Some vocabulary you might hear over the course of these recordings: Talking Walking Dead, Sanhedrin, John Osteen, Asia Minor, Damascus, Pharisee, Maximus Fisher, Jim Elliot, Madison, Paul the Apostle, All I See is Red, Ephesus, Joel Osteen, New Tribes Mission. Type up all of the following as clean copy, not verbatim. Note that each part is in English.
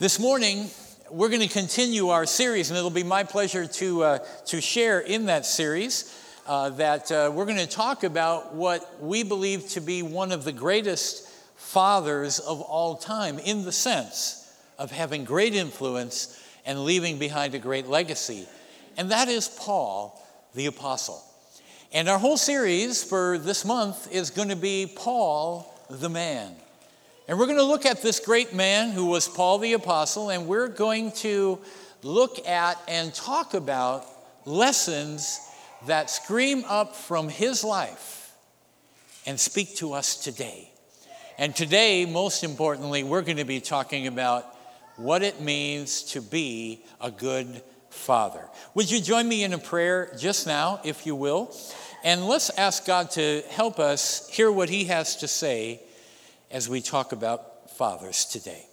This morning, we're going to continue our series, and it'll be my pleasure to share in that series that we're going to talk about what we believe to be one of the greatest fathers of all time, in the sense of having great influence and leaving behind a great legacy, and that is Paul the Apostle. And our whole series for this month is going to be Paul the Man. And we're going to look at this great man who was Paul the Apostle, and we're going to look at and talk about lessons that scream up from his life and speak to us today. And today, most importantly, we're going to be talking about what it means to be a good father. Would you join me in a prayer just now, if you will? And let's ask God to help us hear what he has to say as we talk about fathers today.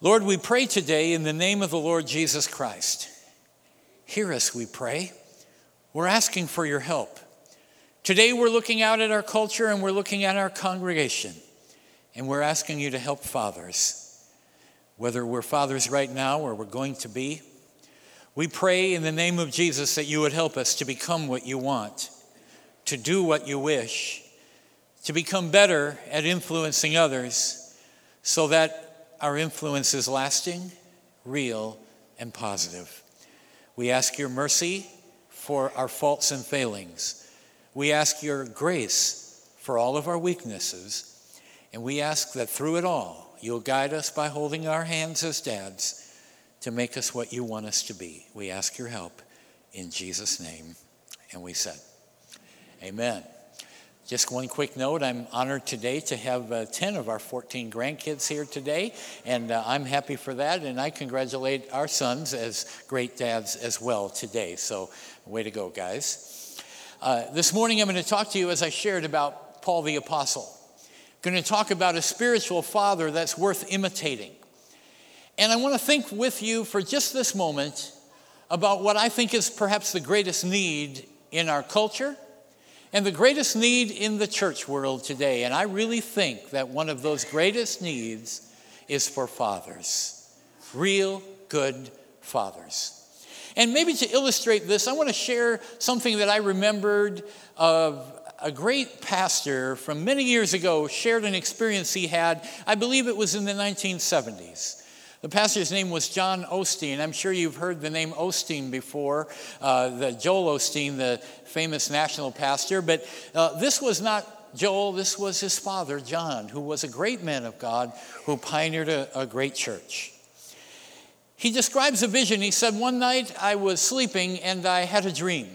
Lord, we pray today in the name of the Lord Jesus Christ. Hear us, we pray. We're asking for your help. Today we're looking out at our culture and we're looking at our congregation, and we're asking you to help fathers, whether we're fathers right now or we're going to be. We pray in the name of Jesus that you would help us to become what you want, to do what you wish, to become better at influencing others so that our influence is lasting, real, and positive. We ask your mercy for our faults and failings. We ask your grace for all of our weaknesses. And we ask that through it all, you'll guide us by holding our hands as dads to make us what you want us to be. We ask your help in Jesus' name. And we said, amen. Just one quick note, I'm honored today to have 10 of our 14 grandkids here today, and I'm happy for that, and I congratulate our sons as great dads as well today, so way to go, guys. This morning I'm going to talk to you, as I shared, about Paul the Apostle. I'm going to talk about a spiritual father that's worth imitating, and I want to think with you for just this moment about what I think is perhaps the greatest need in our culture, and the greatest need in the church world today. And I really think that one of those greatest needs is for fathers, real good fathers. And maybe to illustrate this, I want to share something that I remembered of a great pastor from many years ago, shared an experience he had. I believe it was in the 1970s. The pastor's name was John Osteen. I'm sure you've heard the name Osteen before, the Joel Osteen, the famous national pastor. But this was not Joel. This was his father, John, who was a great man of God who pioneered a great church. He describes a vision. He said, one night I was sleeping and I had a dream.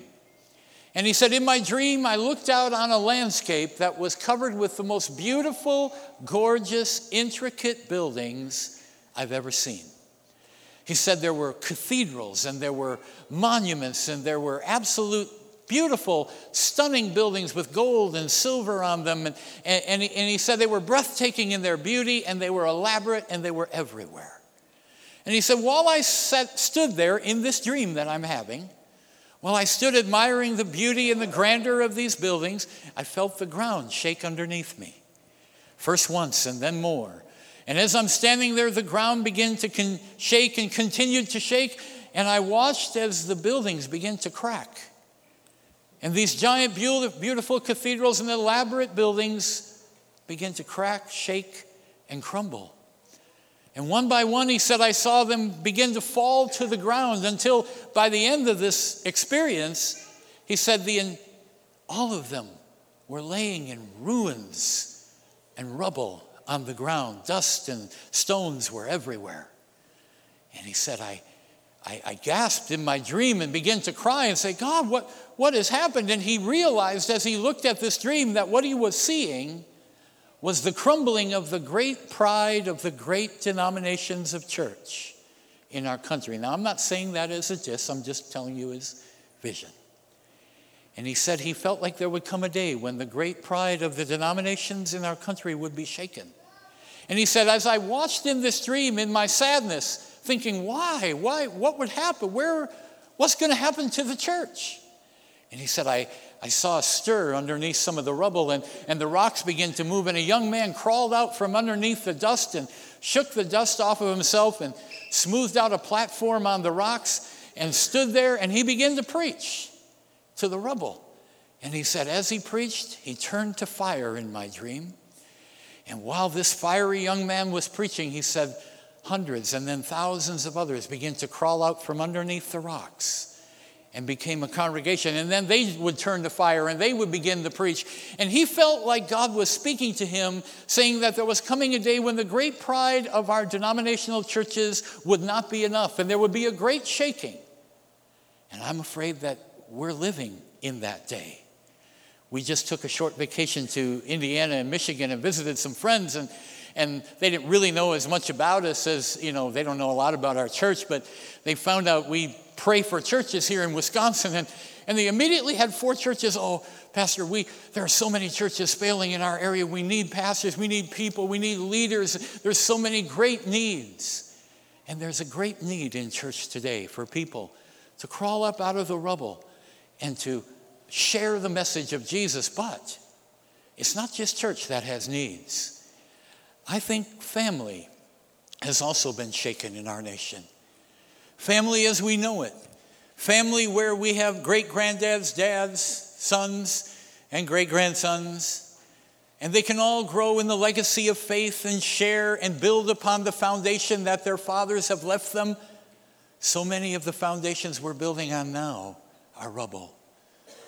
And he said, in my dream, I looked out on a landscape that was covered with the most beautiful, gorgeous, intricate buildings I've ever seen. He said there were cathedrals and there were monuments and there were absolute beautiful, stunning buildings with gold and silver on them. And he said they were breathtaking in their beauty, and they were elaborate, and they were everywhere. And he said, while I stood there in this dream that I'm having, while I stood admiring the beauty and the grandeur of these buildings, I felt the ground shake underneath me, first once and then more. And as I'm standing there, the ground began to shake and continued to shake. And I watched as the buildings began to crack. And these giant, beautiful cathedrals and elaborate buildings began to crack, shake, and crumble. And one by one, he said, I saw them begin to fall to the ground until by the end of this experience, he said, all of them were laying in ruins and rubble on the ground. Dust and stones were everywhere. And he said, I gasped in my dream and began to cry and say, God, what has happened? And he realized as he looked at this dream that what he was seeing was the crumbling of the great pride of the great denominations of church in our country. Now, I'm not saying that as a diss. I'm just telling you his vision. And he said he felt like there would come a day when the great pride of the denominations in our country would be shaken. And he said, as I watched in this dream in my sadness, thinking, why, what would happen? What's going to happen to the church? And he said, I, I saw a stir underneath some of the rubble, and the rocks began to move, and a young man crawled out from underneath the dust and shook the dust off of himself and smoothed out a platform on the rocks and stood there, and he began to preach to the rubble. And he said, as he preached, he turned to fire in my dream. And while this fiery young man was preaching, he said, hundreds and then thousands of others began to crawl out from underneath the rocks and became a congregation. And then they would turn to fire and they would begin to preach. And he felt like God was speaking to him, saying that there was coming a day when the great pride of our denominational churches would not be enough and there would be a great shaking. And I'm afraid that we're living in that day. We just took a short vacation to Indiana and Michigan and visited some friends, and they didn't really know as much about us as, you know, they don't know a lot about our church, but they found out we pray for churches here in Wisconsin, and they immediately had four churches. Oh, Pastor, there are so many churches failing in our area. We need pastors, we need people, we need leaders. There's so many great needs. And there's a great need in church today for people to crawl up out of the rubble and to share the message of Jesus. But it's not just church that has needs. I think family has also been shaken in our nation. Family as we know it. Family where we have great-granddads, dads, sons, and great-grandsons. And they can all grow in the legacy of faith and share and build upon the foundation that their fathers have left them. So many of the foundations we're building on now are rubble,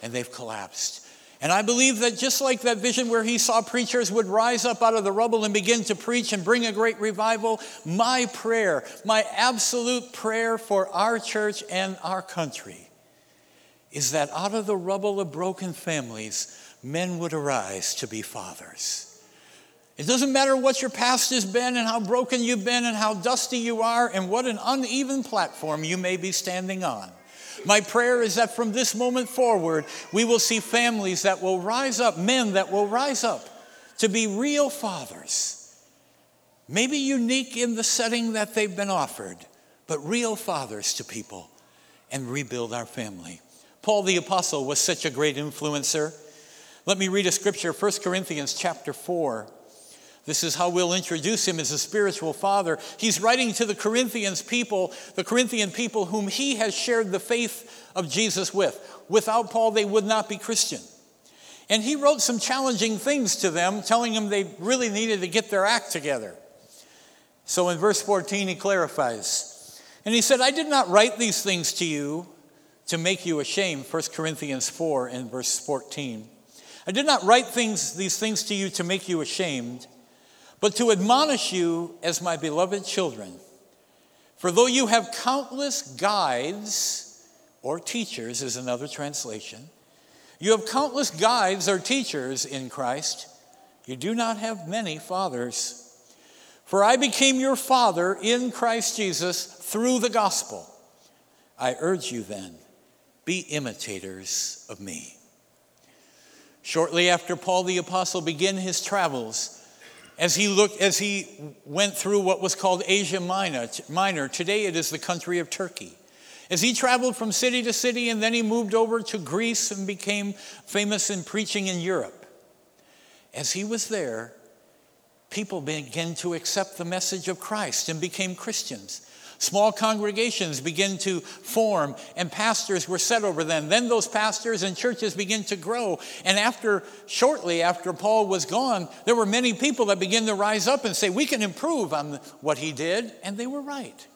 and they've collapsed. And I believe that just like that vision where he saw preachers would rise up out of the rubble and begin to preach and bring a great revival, my prayer, my absolute prayer for our church and our country is that out of the rubble of broken families, men would arise to be fathers. It doesn't matter what your past has been and how broken you've been and how dusty you are and what an uneven platform you may be standing on. My prayer is that from this moment forward, we will see families that will rise up, men that will rise up to be real fathers. Maybe unique in the setting that they've been offered, but real fathers to people, and rebuild our family. Paul the Apostle was such a great influencer. Let me read a scripture, 1 Corinthians chapter 4. This is how we'll introduce him as a spiritual father. He's writing to the Corinthians people, the Corinthian people whom he has shared the faith of Jesus with. Without Paul, they would not be Christian. And he wrote some challenging things to them, telling them they really needed to get their act together. So in verse 14, he clarifies. And he said, I did not write these things to you to make you ashamed. 1 Corinthians 4 and verse 14. I did not write these things to you to make you ashamed, but to admonish you as my beloved children. For though you have countless guides or teachers, is another translation, you have countless guides or teachers in Christ, you do not have many fathers. For I became your father in Christ Jesus through the gospel. I urge you then, be imitators of me. Shortly after Paul the Apostle began his travels, as he went through what was called Asia Minor, today it is the country of Turkey. As he traveled from city to city, and then he moved over to Greece and became famous in preaching in Europe. As he was there, people began to accept the message of Christ and became Christians. Small congregations began to form, and pastors were set over them. Then those pastors and churches began to grow. And shortly after Paul was gone, there were many people that began to rise up and say, we can improve on what he did. And they were right.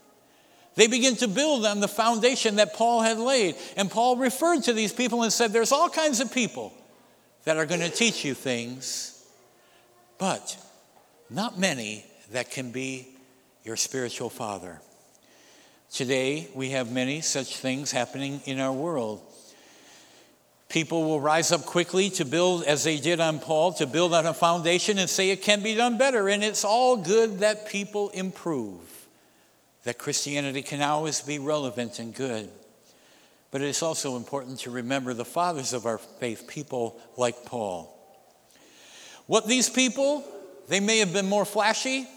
They began to build on the foundation that Paul had laid. And Paul referred to these people and said, there's all kinds of people that are going to teach you things, but not many that can be your spiritual father. Today, we have many such things happening in our world. People will rise up quickly to build, as they did on Paul, to build on a foundation and say it can be done better. And it's all good that people improve, that Christianity can always be relevant and good. But it's also important to remember the fathers of our faith, people like Paul. What these people, they may have been more flashy,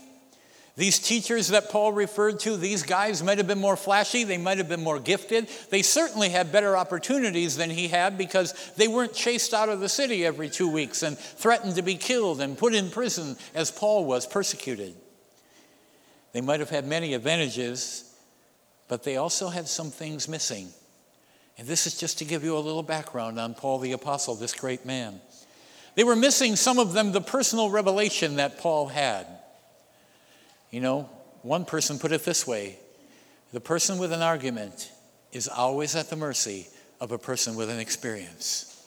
These teachers that Paul referred to, these guys might have been more flashy. They might have been more gifted. They certainly had better opportunities than he had because they weren't chased out of the city every 2 weeks and threatened to be killed and put in prison as Paul was, persecuted. They might have had many advantages, but they also had some things missing. And this is just to give you a little background on Paul the Apostle, this great man. They were missing, some of them, the personal revelation that Paul had. You know, one person put it this way: the person with an argument is always at the mercy of a person with an experience.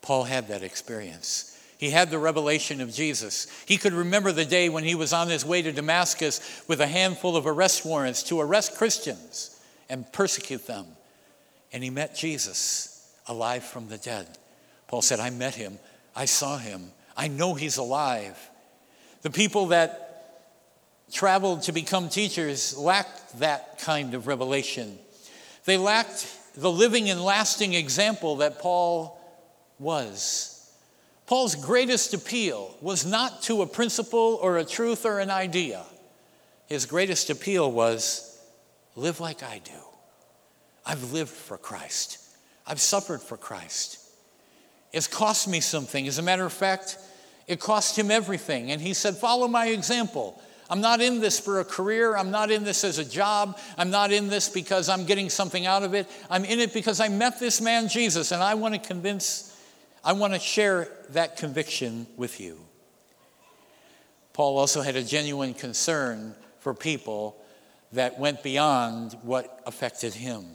Paul had that experience. He had the revelation of Jesus. He could remember the day when he was on his way to Damascus with a handful of arrest warrants to arrest Christians and persecute them. And he met Jesus, alive from the dead. Paul said, I met him. I saw him. I know he's alive. The people that traveled to become teachers lacked that kind of revelation. They lacked the living and lasting example that Paul was. Paul's greatest appeal was not to a principle or a truth or an idea. His greatest appeal was, live like I do. I've lived for Christ. I've suffered for Christ. It's cost me something. As a matter of fact, it cost him everything. And he said, follow my example. I'm not in this for a career. I'm not in this as a job. I'm not in this because I'm getting something out of it. I'm in it because I met this man, Jesus, and I want to share that conviction with you. Paul also had a genuine concern for people that went beyond what affected him.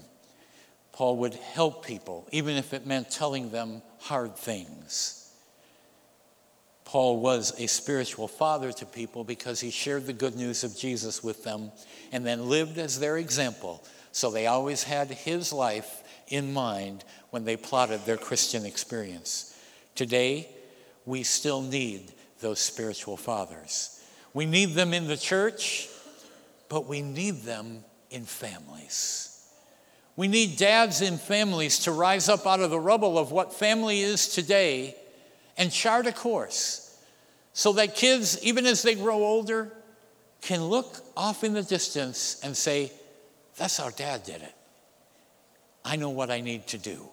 Paul would help people, even if it meant telling them hard things. Paul was a spiritual father to people because he shared the good news of Jesus with them and then lived as their example. So they always had his life in mind when they plotted their Christian experience. Today, we still need those spiritual fathers. We need them in the church, but we need them in families. We need dads in families to rise up out of the rubble of what family is today and chart a course so that kids, even as they grow older, can look off in the distance and say, that's how Dad did it. I know what I need to do.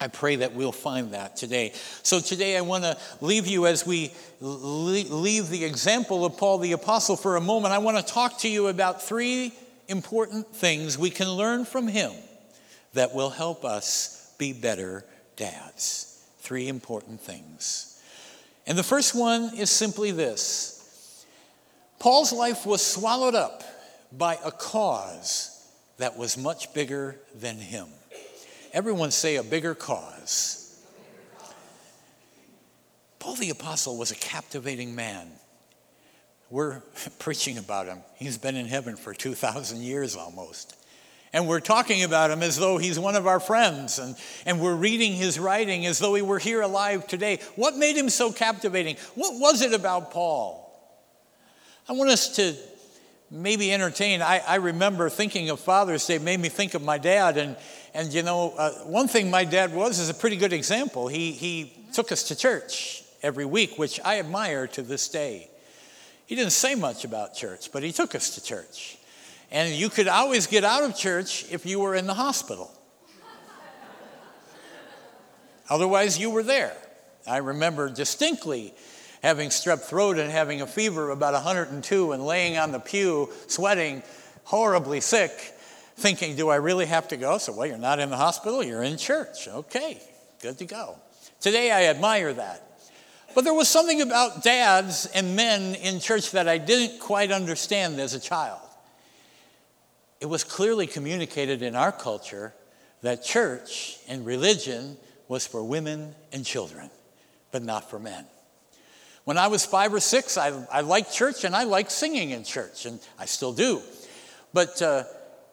I pray that we'll find that today. So today I want to leave you, as we leave the example of Paul the Apostle for a moment, I want to talk to you about three important things we can learn from him that will help us be better dads. Three important things. And the first one is simply this: Paul's life was swallowed up by a cause that was much bigger than him. Everyone say, a bigger cause. Paul the Apostle was a captivating man. We're preaching about him. He's been in heaven for 2,000 years almost. And we're talking about him as though he's one of our friends. And we're reading his writing as though he were here alive today. What made him so captivating? What was it about Paul? I want us to maybe entertain. I remember thinking of Father's Day. It made me think of my dad. And you know, one thing my dad was is a pretty good example. He took us to church every week, which I admire to this day. He didn't say much about church, but he took us to church. And you could always get out of church if you were in the hospital. Otherwise, you were there. I remember distinctly having strep throat and having a fever about 102 and laying on the pew, sweating, horribly sick, thinking, do I really have to go? So, well, you're not in the hospital, you're in church. Okay, good to go. Today, I admire that. But there was something about dads and men in church that I didn't quite understand as a child. It was clearly communicated in our culture that church and religion was for women and children, but not for men. When I was 5 or 6, I liked church and I liked singing in church, and I still do. But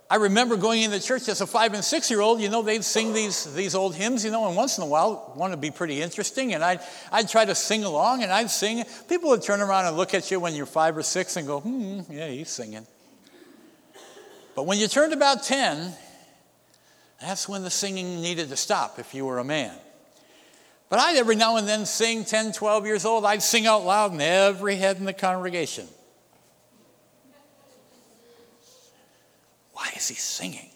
I remember going into church as a 5- and 6-year-old. You know, they'd sing these old hymns, you know, and once in a while, want to be pretty interesting. And I'd try to sing along, and I'd sing. People would turn around and look at you when you're 5 or 6 and go, yeah, he's singing. But when you turned about 10, that's when the singing needed to stop if you were a man. But I'd every now and then sing, 10, 12 years old, I'd sing out loud, and every head in the congregation is he singing?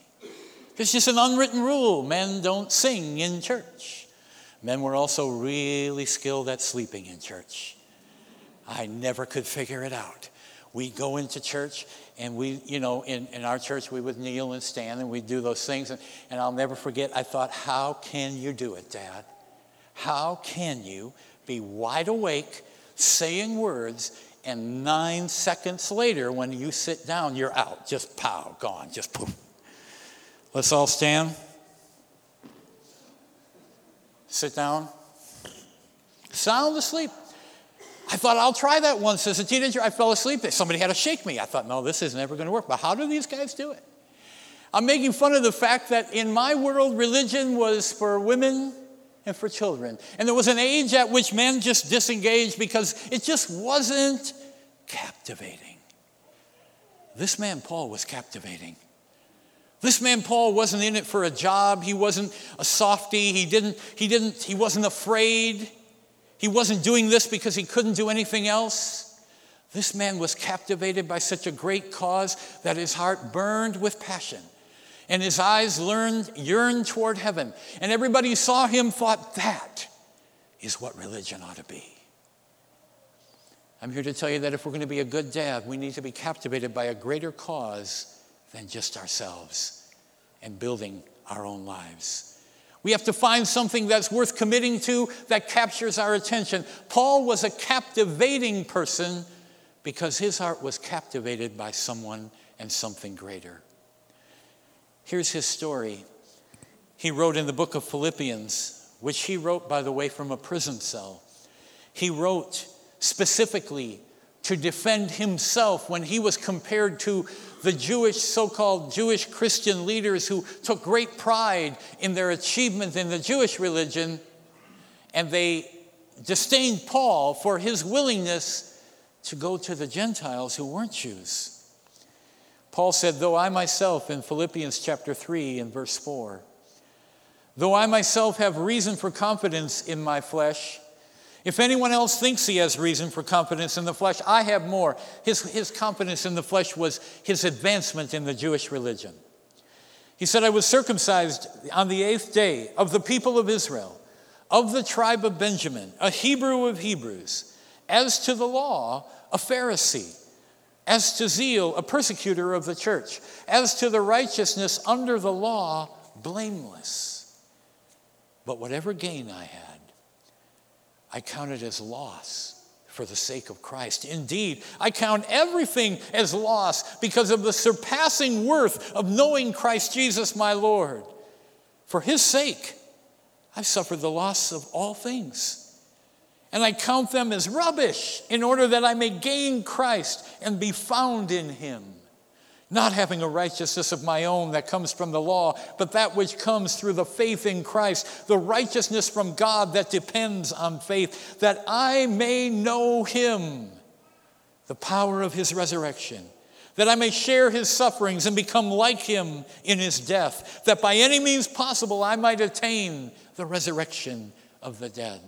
It's just an unwritten rule. Men don't sing in church. Men were also really skilled at sleeping in church. I never could figure it out. We go into church and we, you know, in our church we would kneel and stand and we'd do those things. And I'll never forget, I thought, how can you do it, Dad? How can you be wide awake, saying words, and 9 seconds later when you sit down, you're out. Just pow, gone, just poof. Let's all stand. Sit down. Sound asleep. I thought, I'll try that once. As a teenager, I fell asleep. Somebody had to shake me. I thought, no, this isn't ever going to work. But how do these guys do it? I'm making fun of the fact that in my world, religion was for women and for children. And there was an age at which men just disengaged because it just wasn't captivating. This man, Paul, was captivating. This man, Paul, wasn't in it for a job. He wasn't a softie. He wasn't afraid. He wasn't doing this because he couldn't do anything else. This man was captivated by such a great cause that his heart burned with passion and his eyes yearned toward heaven. And everybody who saw him thought, that is what religion ought to be. I'm here to tell you that if we're going to be a good dad, we need to be captivated by a greater cause than just ourselves and building our own lives. We have to find something that's worth committing to that captures our attention. Paul was a captivating person because his heart was captivated by someone and something greater. Here's his story. He wrote in the book of Philippians, which he wrote, by the way, from a prison cell. He wrote specifically to defend himself when he was compared to the Jewish, so-called Jewish Christian leaders who took great pride in their achievement in the Jewish religion, and they disdained Paul for his willingness to go to the Gentiles who weren't Jews. Paul said, though I myself, in Philippians chapter 3 and verse 4, though I myself have reason for confidence in my flesh, if anyone else thinks he has reason for confidence in the flesh, I have more. His confidence in the flesh was his advancement in the Jewish religion. He said, I was circumcised on the 8th day of the people of Israel, of the tribe of Benjamin, a Hebrew of Hebrews. As to the law, a Pharisee. As to zeal, a persecutor of the church. As to the righteousness under the law, blameless. But whatever gain I had, I count it as loss for the sake of Christ. Indeed, I count everything as loss because of the surpassing worth of knowing Christ Jesus my Lord. For his sake, I've suffered the loss of all things. And I count them as rubbish in order that I may gain Christ and be found in him. Not having a righteousness of my own that comes from the law, but that which comes through the faith in Christ, the righteousness from God that depends on faith, that I may know him, the power of his resurrection, that I may share his sufferings and become like him in his death, that by any means possible I might attain the resurrection of the dead.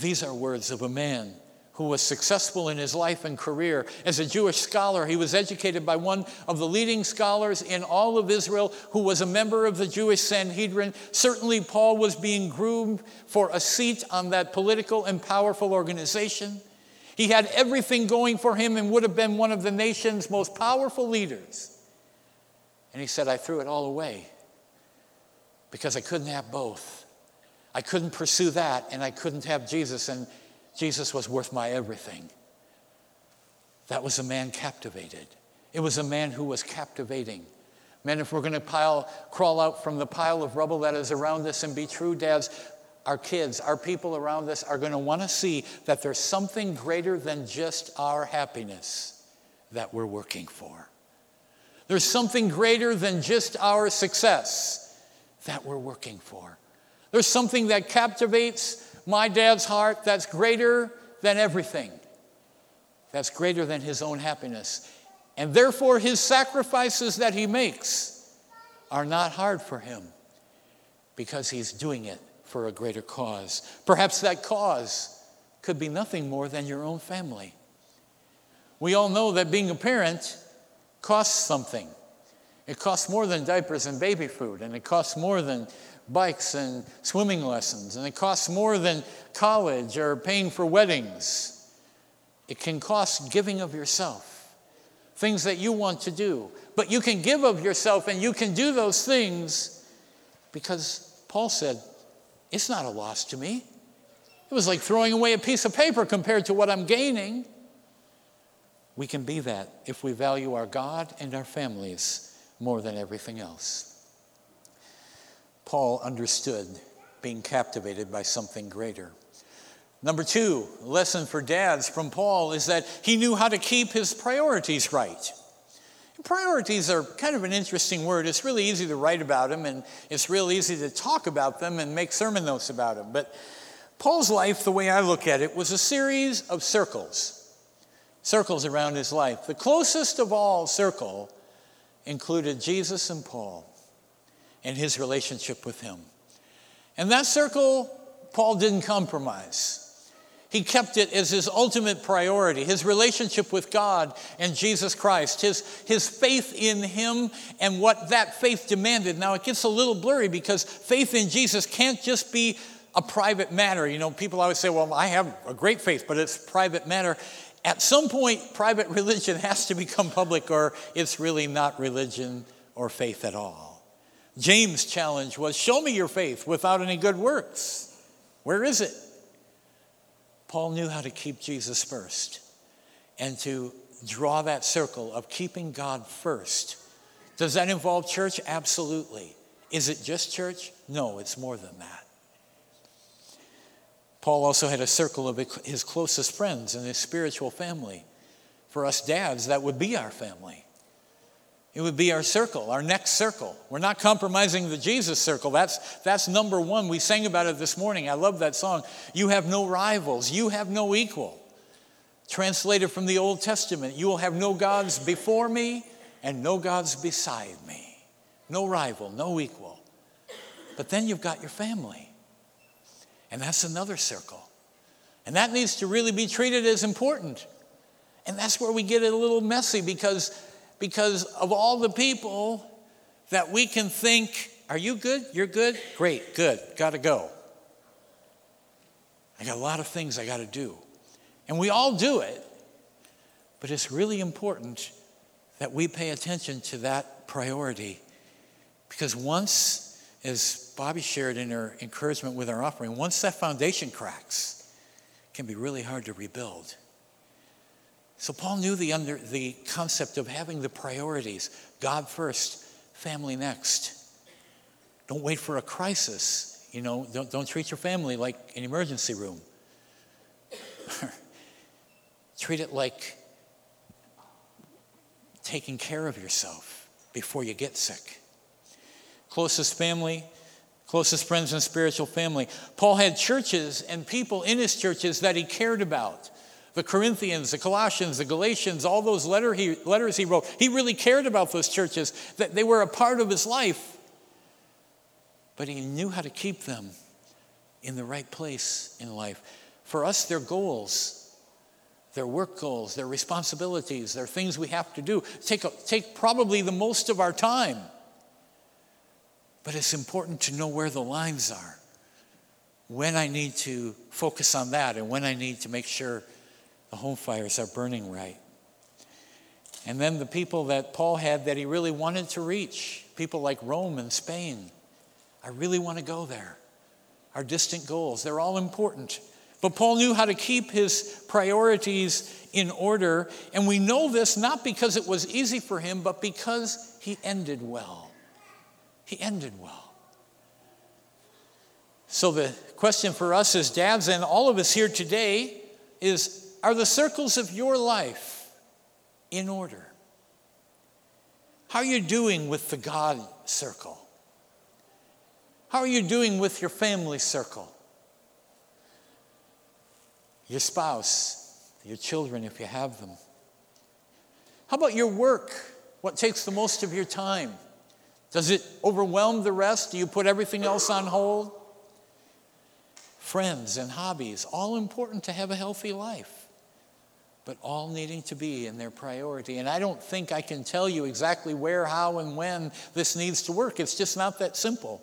These are words of a man who was successful in his life and career. As a Jewish scholar, he was educated by one of the leading scholars in all of Israel who was a member of the Jewish Sanhedrin. Certainly, Paul was being groomed for a seat on that political and powerful organization. He had everything going for him and would have been one of the nation's most powerful leaders. And he said, I threw it all away because I couldn't have both. I couldn't pursue that, and I couldn't have Jesus, and Jesus was worth my everything. That was a man captivated. It was a man who was captivating. Men, if we're going to crawl out from the pile of rubble that is around us and be true dads, our kids, our people around us are going to want to see that there's something greater than just our happiness that we're working for. There's something greater than just our success that we're working for. There's something that captivates my dad's heart that's greater than everything, that's greater than his own happiness. And therefore, his sacrifices that he makes are not hard for him because he's doing it for a greater cause. Perhaps that cause could be nothing more than your own family. We all know that being a parent costs something. It costs more than diapers and baby food, and it costs more than bikes and swimming lessons, and it costs more than college or paying for weddings. It can cost giving of yourself, things that you want to do. But you can give of yourself and you can do those things because Paul said, it's not a loss to me. It was like throwing away a piece of paper compared to what I'm gaining. We can be that if we value our God and our families more than everything else. Paul understood being captivated by something greater. Number two, lesson for dads from Paul is that he knew how to keep his priorities right. Priorities are kind of an interesting word. It's really easy to write about them, and it's real easy to talk about them and make sermon notes about them. But Paul's life, the way I look at it, was a series of circles around his life. The closest of all circle included Jesus and Paul and his relationship with him. And that circle, Paul didn't compromise. He kept it as his ultimate priority, his relationship with God and Jesus Christ, his faith in him and what that faith demanded. Now, it gets a little blurry because faith in Jesus can't just be a private matter. You know, people always say, well, I have a great faith, but it's private matter. At some point, private religion has to become public, or it's really not religion or faith at all. James' challenge was, show me your faith without any good works. Where is it? Paul knew how to keep Jesus first and to draw that circle of keeping God first. Does that involve church? Absolutely. Is it just church? No, it's more than that. Paul also had a circle of his closest friends and his spiritual family. For us dads, that would be our family. It would be our circle, our next circle. We're not compromising the Jesus circle. That's number one. We sang about it this morning. I love that song. You have no rivals. You have no equal. Translated from the Old Testament, you will have no gods before me and no gods beside me. No rival, no equal. But then you've got your family. And that's another circle. And that needs to really be treated as important. And that's where we get it a little messy because of all the people that we can think, are you good? You're good? Great, good, gotta go. I got a lot of things I gotta do. And we all do it, but it's really important that we pay attention to that priority, because once, as Bobby shared in her encouragement with our offering, once that foundation cracks, it can be really hard to rebuild. So Paul knew the concept of having the priorities. God first, family next. Don't wait for a crisis. You know, don't treat your family like an emergency room. Treat it like taking care of yourself before you get sick. Closest family, closest friends and spiritual family. Paul had churches and people in his churches that he cared about. The Corinthians, the Colossians, the Galatians, all those letters he wrote. He really cared about those churches, that they were a part of his life. But he knew how to keep them in the right place in life. For us, their goals, their work goals, their responsibilities, their things we have to do, take probably the most of our time. But it's important to know where the lines are, when I need to focus on that and when I need to make sure the home fires are burning right. And then the people that Paul had that he really wanted to reach, people like Rome and Spain. I really want to go there. Our distant goals, they're all important. But Paul knew how to keep his priorities in order. And we know this not because it was easy for him, but because he ended well. He ended well. So the question for us as dads and all of us here today is, are the circles of your life in order? How are you doing with the God circle? How are you doing with your family circle? Your spouse, your children if you have them. How about your work? What takes the most of your time? Does it overwhelm the rest? Do you put everything else on hold? Friends and hobbies, all important to have a healthy life. but all needing to be in their priority. And I don't think I can tell you exactly where, how, and when this needs to work. It's just not that simple.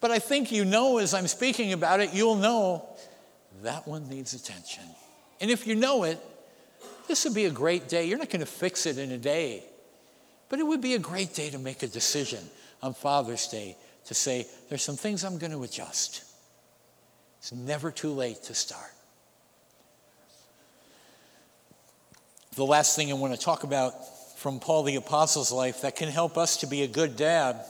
But I think you know as I'm speaking about it, you'll know that one needs attention. And if you know it, this would be a great day. You're not going to fix it in a day, but it would be a great day to make a decision on Father's Day to say, there's some things I'm going to adjust. It's never too late to start. The last thing I want to talk about from Paul the Apostle's life that can help us to be a good dad,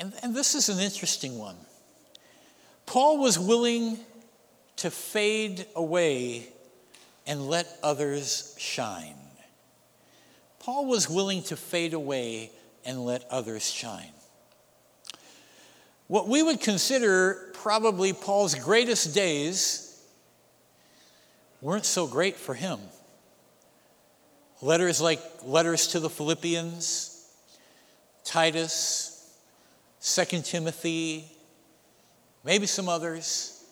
and this is an interesting one. Paul was willing to fade away and let others shine. Paul was willing to fade away and let others shine. What we would consider probably Paul's greatest days weren't so great for him. Letters like letters to the Philippians, Titus, 2 Timothy, maybe some others,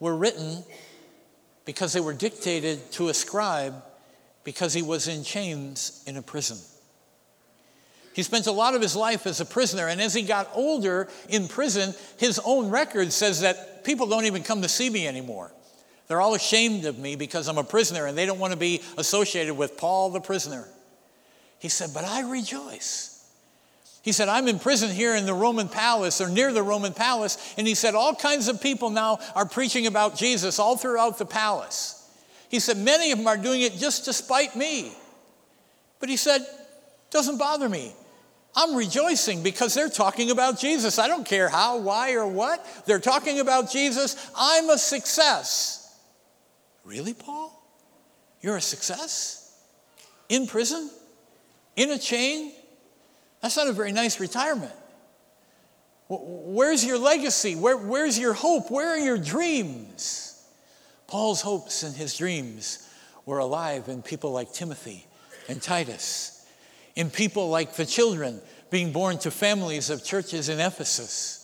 were written because they were dictated to a scribe because he was in chains in a prison. He spent a lot of his life as a prisoner, and as he got older in prison, his own record says that people don't even come to see me anymore. They're all ashamed of me because I'm a prisoner, and they don't want to be associated with Paul the prisoner. He said, but I rejoice. He said, I'm in prison here in the Roman palace or near the Roman palace, and he said, all kinds of people now are preaching about Jesus all throughout the palace. He said, many of them are doing it just to spite me. But he said, doesn't bother me. I'm rejoicing because they're talking about Jesus. I don't care how, why, or what. They're talking about Jesus. I'm a success. Really, Paul? You're a success? In prison? In a chain? That's not a very nice retirement. Where's your legacy? Where's your hope? Where are your dreams? Paul's hopes and his dreams were alive in people like Timothy and Titus, in people like the children being born to families of churches in Ephesus.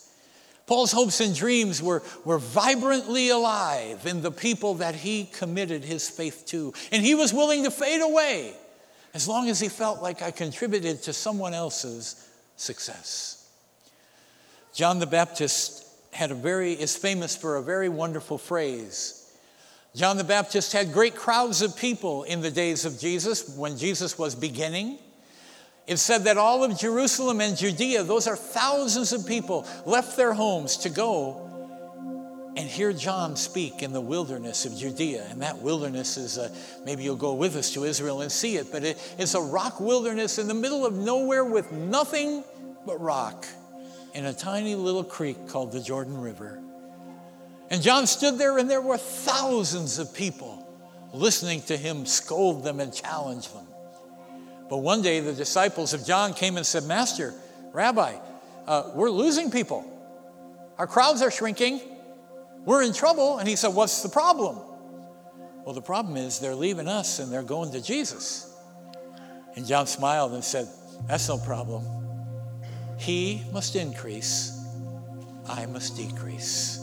Paul's hopes and dreams were vibrantly alive in the people that he committed his faith to. And he was willing to fade away as long as he felt like I contributed to someone else's success. John the Baptist is famous for a very wonderful phrase. John the Baptist had great crowds of people in the days of Jesus when Jesus was beginning. It said that all of Jerusalem and Judea, those are thousands of people, left their homes to go and hear John speak in the wilderness of Judea. And that wilderness is, maybe you'll go with us to Israel and see it, but it's a rock wilderness in the middle of nowhere with nothing but rock and a tiny little creek called the Jordan River. And John stood there, and there were thousands of people listening to him scold them and challenge them. But one day the disciples of John came and said, Master, Rabbi, we're losing people. Our crowds are shrinking. We're in trouble. And he said, what's the problem? Well, the problem is they're leaving us and they're going to Jesus. And John smiled and said, that's no problem. He must increase. I must decrease.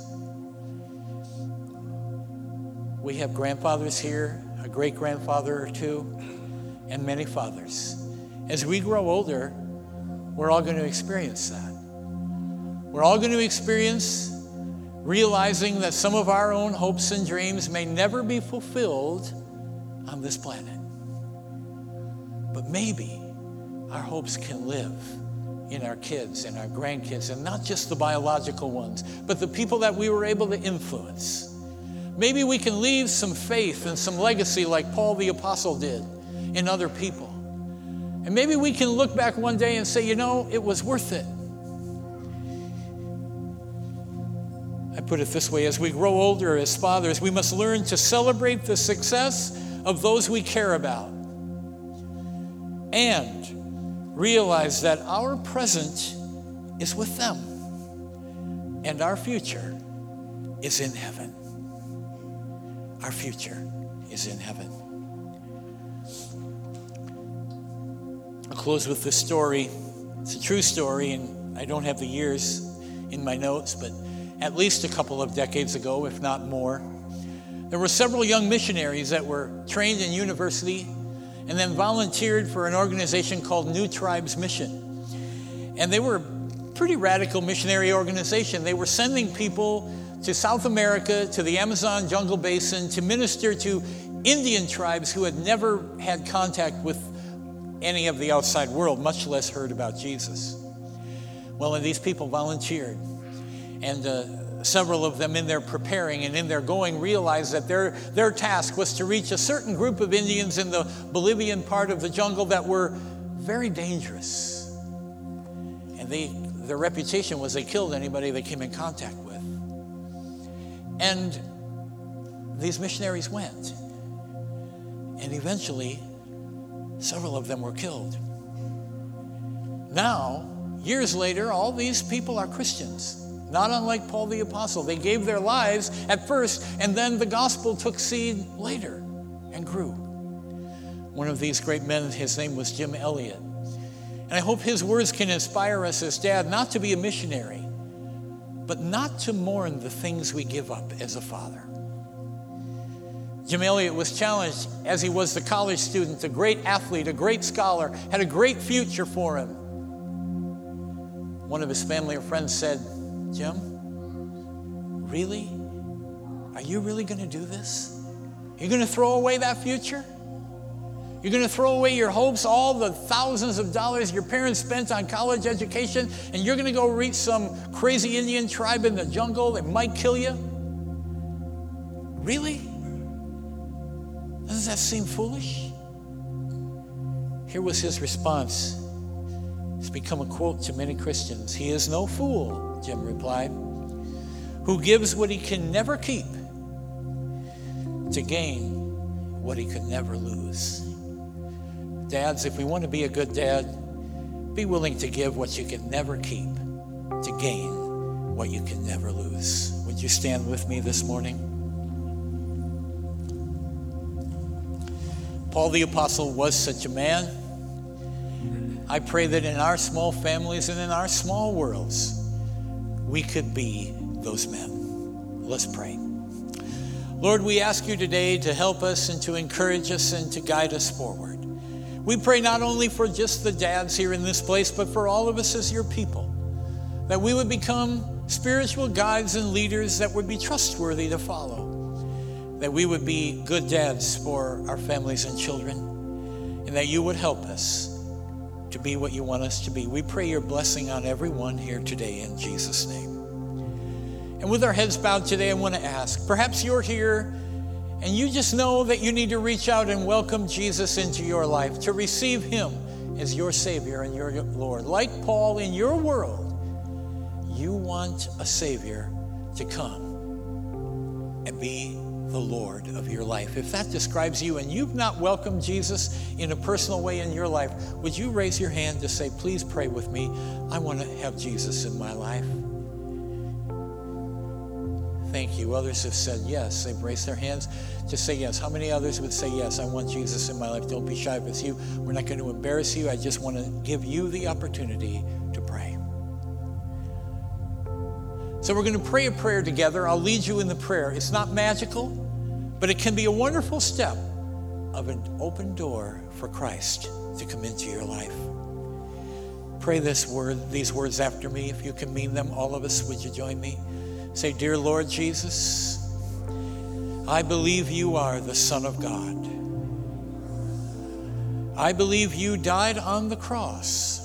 We have grandfathers here, a great-grandfather or two, and many fathers. As we grow older, we're all going to experience that. We're all going to experience realizing that some of our own hopes and dreams may never be fulfilled on this planet. But maybe our hopes can live in our kids and our grandkids, and not just the biological ones, but the people that we were able to influence. Maybe we can leave some faith and some legacy like Paul the Apostle did in other people. And maybe we can look back one day and say, you know, it was worth it. I put it this way, as we grow older as fathers, we must learn to celebrate the success of those we care about and realize that our present is with them and our future is in heaven. Our future is in heaven. I'll close with this story. It's a true story, and I don't have the years in my notes, but at least a couple of decades ago, if not more, there There were several young missionaries that were trained in university and then volunteered for an organization called New Tribes Mission. And they were a pretty radical missionary organization. They were sending people to South America, to the Amazon jungle basin, to minister to Indian tribes who had never had contact with any of the outside world, much less heard about Jesus. Well, and these people volunteered. And several of them in their preparing and in their going realized that their task was to reach a certain group of Indians in the Bolivian part of the jungle that were very dangerous. And their reputation was they killed anybody they came in contact with. And these missionaries went. And eventually, several of them were killed. Now, years later, all these people are Christians, not unlike Paul the Apostle. They gave their lives at first, and then the gospel took seed later and grew. One of these great men, his name was Jim Elliot. And I hope his words can inspire us as dad not to be a missionary, but not to mourn the things we give up as a father. Jim Elliot was challenged as he was the college student, a great athlete, a great scholar, had a great future for him. One of his family or friends said, "Jim, really? Are you really going to do this? You're going to throw away that future? You're going to throw away your hopes, all the thousands of dollars your parents spent on college education, and you're going to go reach some crazy Indian tribe in the jungle that might kill you? Really? Doesn't that seem foolish?" Here was his response. It's become a quote to many Christians. "He is no fool," Jim replied, "who gives what he can never keep to gain what he could never lose." Dads, if we want to be a good dad, be willing to give what you can never keep to gain what you can never lose. Would you stand with me this morning? Paul the Apostle was such a man. I pray that in our small families and in our small worlds, we could be those men. Let's pray. Lord, we ask you today to help us and to encourage us and to guide us forward. We pray not only for just the dads here in this place, but for all of us as your people, that we would become spiritual guides and leaders that would be trustworthy to follow, that we would be good dads for our families and children, and that you would help us to be what you want us to be. We pray your blessing on everyone here today in Jesus' name. And with our heads bowed today, I want to ask, perhaps you're here and you just know that you need to reach out and welcome Jesus into your life, to receive him as your Savior and your Lord. Like Paul, in your world, you want a Savior to come and be the Lord of your life. If that describes you and you've not welcomed Jesus in a personal way in your life, would you raise your hand to say, "Please pray with me. I want to have Jesus in my life"? Thank you. Others have said yes. They've raised their hands to say yes. How many others would say yes? I want Jesus in my life. Don't be shy with you. We're not going to embarrass you. I just want to give you the opportunity to pray. So we're going to pray a prayer together. I'll lead you in the prayer. It's not magical, but it can be a wonderful step of an open door for Christ to come into your life. Pray these words after me. If you can mean them, all of us, would you join me? Say, "Dear Lord Jesus, I believe you are the Son of God. I believe you died on the cross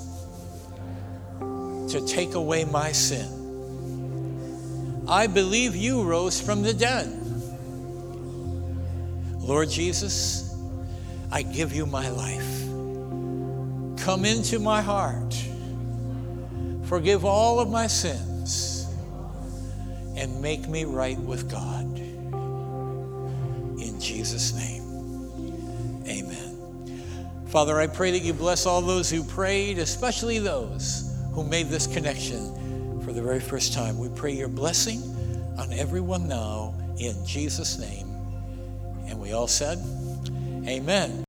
to take away my sin. I believe you rose from the dead. Lord Jesus, I give you my life. Come into my heart. Forgive all of my sins and make me right with God. In Jesus' name, amen." Father, I pray that you bless all those who prayed, especially those who made this connection for the very first time. We pray your blessing on everyone now in Jesus' name. And we all said, amen.